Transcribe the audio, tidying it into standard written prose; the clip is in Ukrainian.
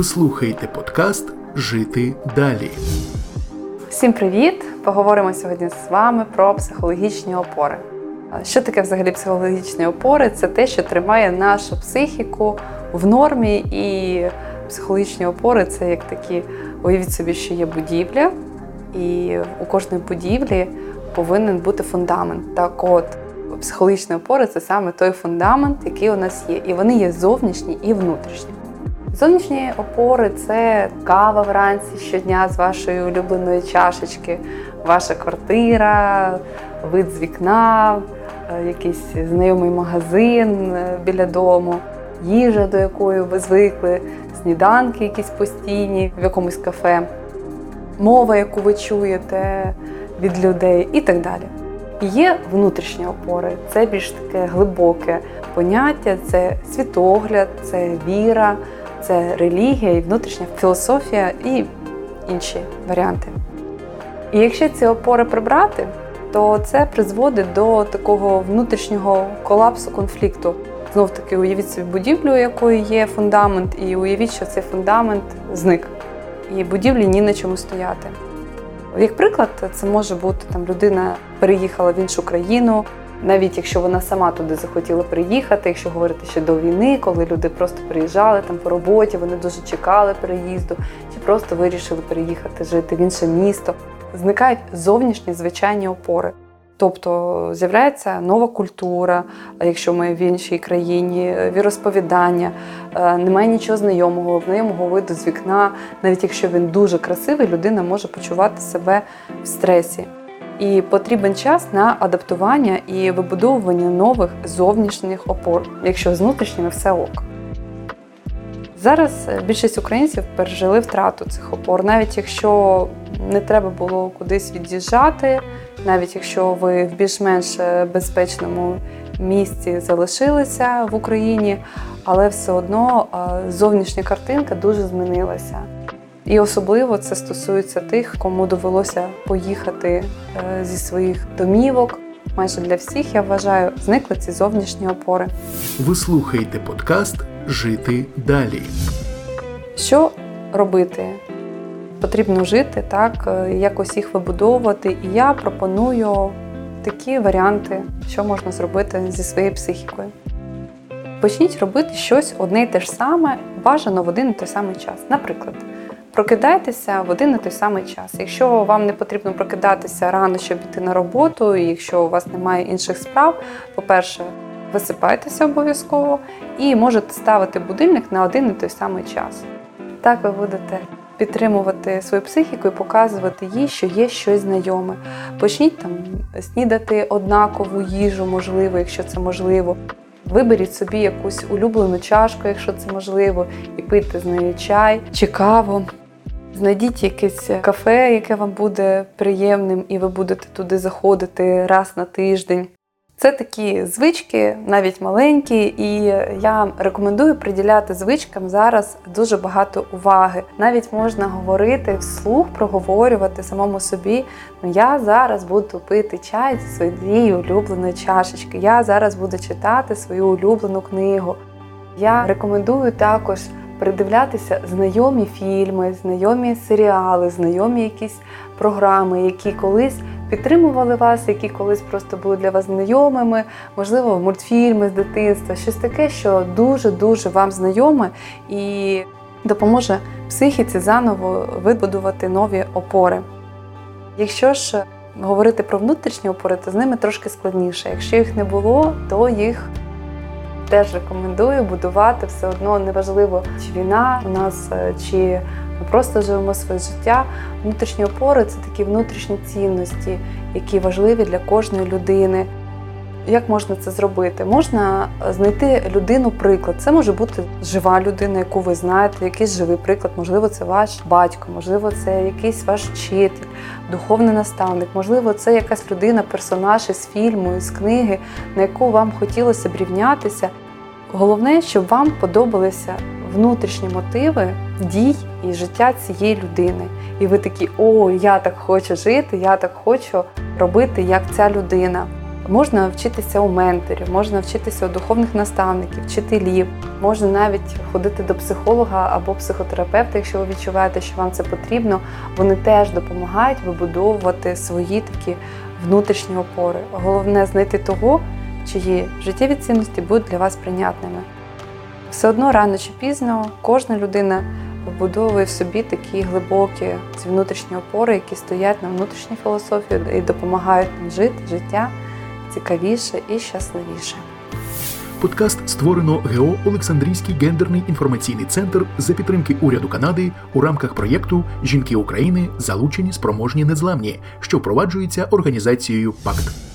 Ви слухаєте подкаст «Жити далі». Всім привіт! Поговоримо сьогодні з вами про психологічні опори. Що таке взагалі психологічні опори? Це те, що тримає нашу психіку в нормі. І психологічні опори – це як такі, уявіть собі, що є будівля, і у кожної будівлі повинен бути фундамент. Так от, психологічні опори – це саме той фундамент, який у нас є. І вони є зовнішні і внутрішні. Зовнішні опори – це кава вранці щодня з вашої улюбленої чашечки, ваша квартира, вид з вікна, якийсь знайомий магазин біля дому, їжа, до якої ви звикли, сніданки якісь постійні в якомусь кафе, мова, яку ви чуєте від людей і так далі. І є внутрішні опори – це більш таке глибоке поняття, це світогляд, це віра, це релігія і внутрішня філософія і інші варіанти. І якщо ці опори прибрати, то це призводить до такого внутрішнього колапсу, конфлікту. Знов-таки уявіть собі будівлю, у якої є фундамент, і уявіть, що цей фундамент зник. І будівлі ні на чому стояти. Як приклад, це може бути там людина переїхала в іншу країну, навіть якщо вона сама туди захотіла приїхати, якщо говорити ще до війни, коли люди просто приїжджали там по роботі, вони дуже чекали переїзду, чи просто вирішили переїхати жити в інше місто. Зникають зовнішні звичайні опори. Тобто з'являється нова культура, якщо ми в іншій країні, віросповідання, немає нічого знайомого виду з вікна. Навіть якщо він дуже красивий, людина може почувати себе в стресі. І потрібен час на адаптування і вибудовування нових зовнішніх опор, якщо з внутрішніми все ок. Зараз більшість українців пережили втрату цих опор, навіть якщо не треба було кудись від'їжджати, навіть якщо ви в більш-менш безпечному місці залишилися в Україні, але все одно зовнішня картинка дуже змінилася. І особливо це стосується тих, кому довелося поїхати зі своїх домівок. Майже для всіх, я вважаю, зникли ці зовнішні опори. Ви слухаєте подкаст «Жити далі». Що робити? Потрібно жити, так, якось їх вибудовувати. І я пропоную такі варіанти, що можна зробити зі своєю психікою. Почніть робити щось одне й те ж саме, бажано в один і той самий час. Наприклад, прокидайтеся в один і той самий час. Якщо вам не потрібно прокидатися рано, щоб йти на роботу, і якщо у вас немає інших справ, по-перше, висипайтеся обов'язково і можете ставити будильник на один і той самий час. Так ви будете підтримувати свою психіку і показувати їй, що є щось знайоме. Почніть там снідати однакову їжу, можливо, якщо це можливо. Виберіть собі якусь улюблену чашку, якщо це можливо, і пийте з нею чай чи каву. Знайдіть якесь кафе, яке вам буде приємним, і ви будете туди заходити раз на тиждень. Це такі звички, навіть маленькі, і я рекомендую приділяти звичкам зараз дуже багато уваги. Навіть можна говорити вслух, проговорювати самому собі, я зараз буду пити чай зі своєї улюбленої чашечки, я зараз буду читати свою улюблену книгу. Я рекомендую також передивлятися знайомі фільми, знайомі серіали, знайомі якісь програми, які колись підтримували вас, які колись просто були для вас знайомими, можливо, мультфільми з дитинства, щось таке, що дуже-дуже вам знайоме і допоможе психіці заново вибудувати нові опори. Якщо ж говорити про внутрішні опори, то з ними трошки складніше. Якщо їх не було, то їх теж рекомендую будувати все одно, неважливо, чи війна у нас, чи ми просто живемо своє життя. Внутрішні опори – це такі внутрішні цінності, які важливі для кожної людини. Як можна це зробити? Можна знайти людину-приклад. Це може бути жива людина, яку ви знаєте, якийсь живий приклад. Можливо, це ваш батько, можливо, це якийсь ваш вчитель, духовний наставник, можливо, це якась людина, персонаж із фільму, із книги, на яку вам хотілося б рівнятися. Головне, щоб вам подобалися внутрішні мотиви дій і життя цієї людини. І ви такі, я так хочу жити, я так хочу робити, як ця людина. Можна вчитися у менторів, можна вчитися у духовних наставників, вчителів, можна навіть ходити до психолога або психотерапевта, якщо ви відчуваєте, що вам це потрібно. Вони теж допомагають вибудовувати свої такі внутрішні опори. Головне знайти того, чиї життєві цінності будуть для вас прийнятними. Все одно рано чи пізно кожна людина вбудовує в собі такі глибокі внутрішні опори, які стоять на внутрішній філософії і допомагають нам жити життя цікавіше і щасливіше. Подкаст створено ГО «Олександрійський гендерний інформаційний центр» за підтримки Уряду Канади у рамках проєкту «Жінки України. Залучені, спроможні, незламні», що впроваджується організацією «Пакт».